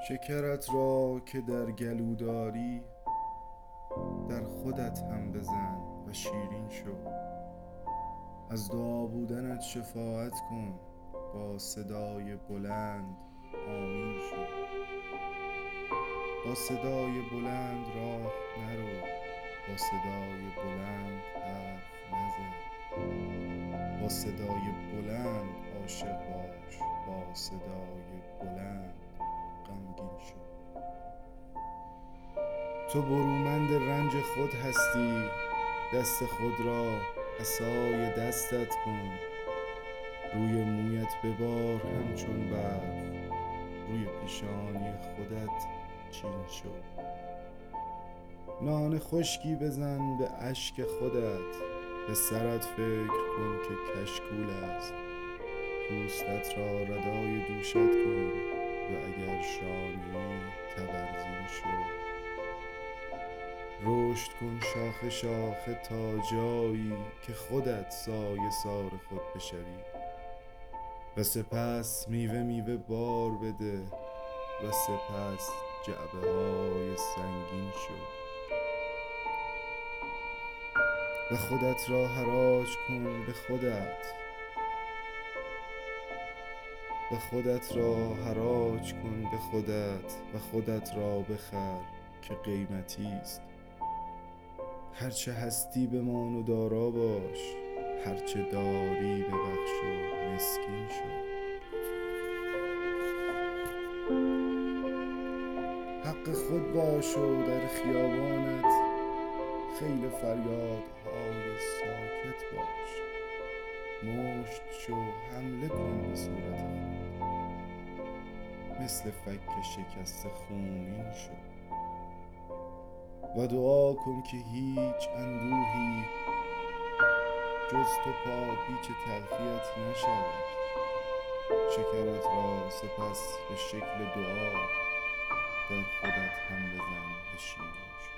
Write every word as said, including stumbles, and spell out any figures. شکرت را که در گلو داری در خودت هم بزن و شیرین شو. از دعا بودنت شفاعت کن، با صدای بلند آمین شو. با صدای بلند راه نرو، با صدای بلند حرف نزن، با صدای بلند عاشق باش، با صدای بلند غمگین شو. تو برومند رنج خود هستی، دست خود را عصای دستت کن. روی مویت ببار همچون برف، روی پیشانی خودت چین شو. نان خشکی بزن به اشک خودت، به سرت فکر کن که کشکول است. پوستت را ردای دوشت کن و اگر شانه‌ای تبرزین شو. رشد کن شاخه شاخه تا جایی که خودت سایه سار خود بشوی، و سپس میوه میوه بار بده، و سپس جعبه های سنگین شو. و خودت را حراج کن به خودت، و خودت را حراج کن به خودت، و خودت را بخر که قیمتی است. هرچه هستی بمان و دارا باش، هرچه داری ببخش و مسکین شو. حق خود باش و در خیابانت خیل فریادهای ساکت باش. مشت شو، حمله کن به صورت خود، مثل فک شکست خونین شو. و دعا کن که هیچ اندوهی جز تو پا پیچ تلخیت نشود. شکرت را سپس به شکل دعا در خودت هم بزن و شیرین شو.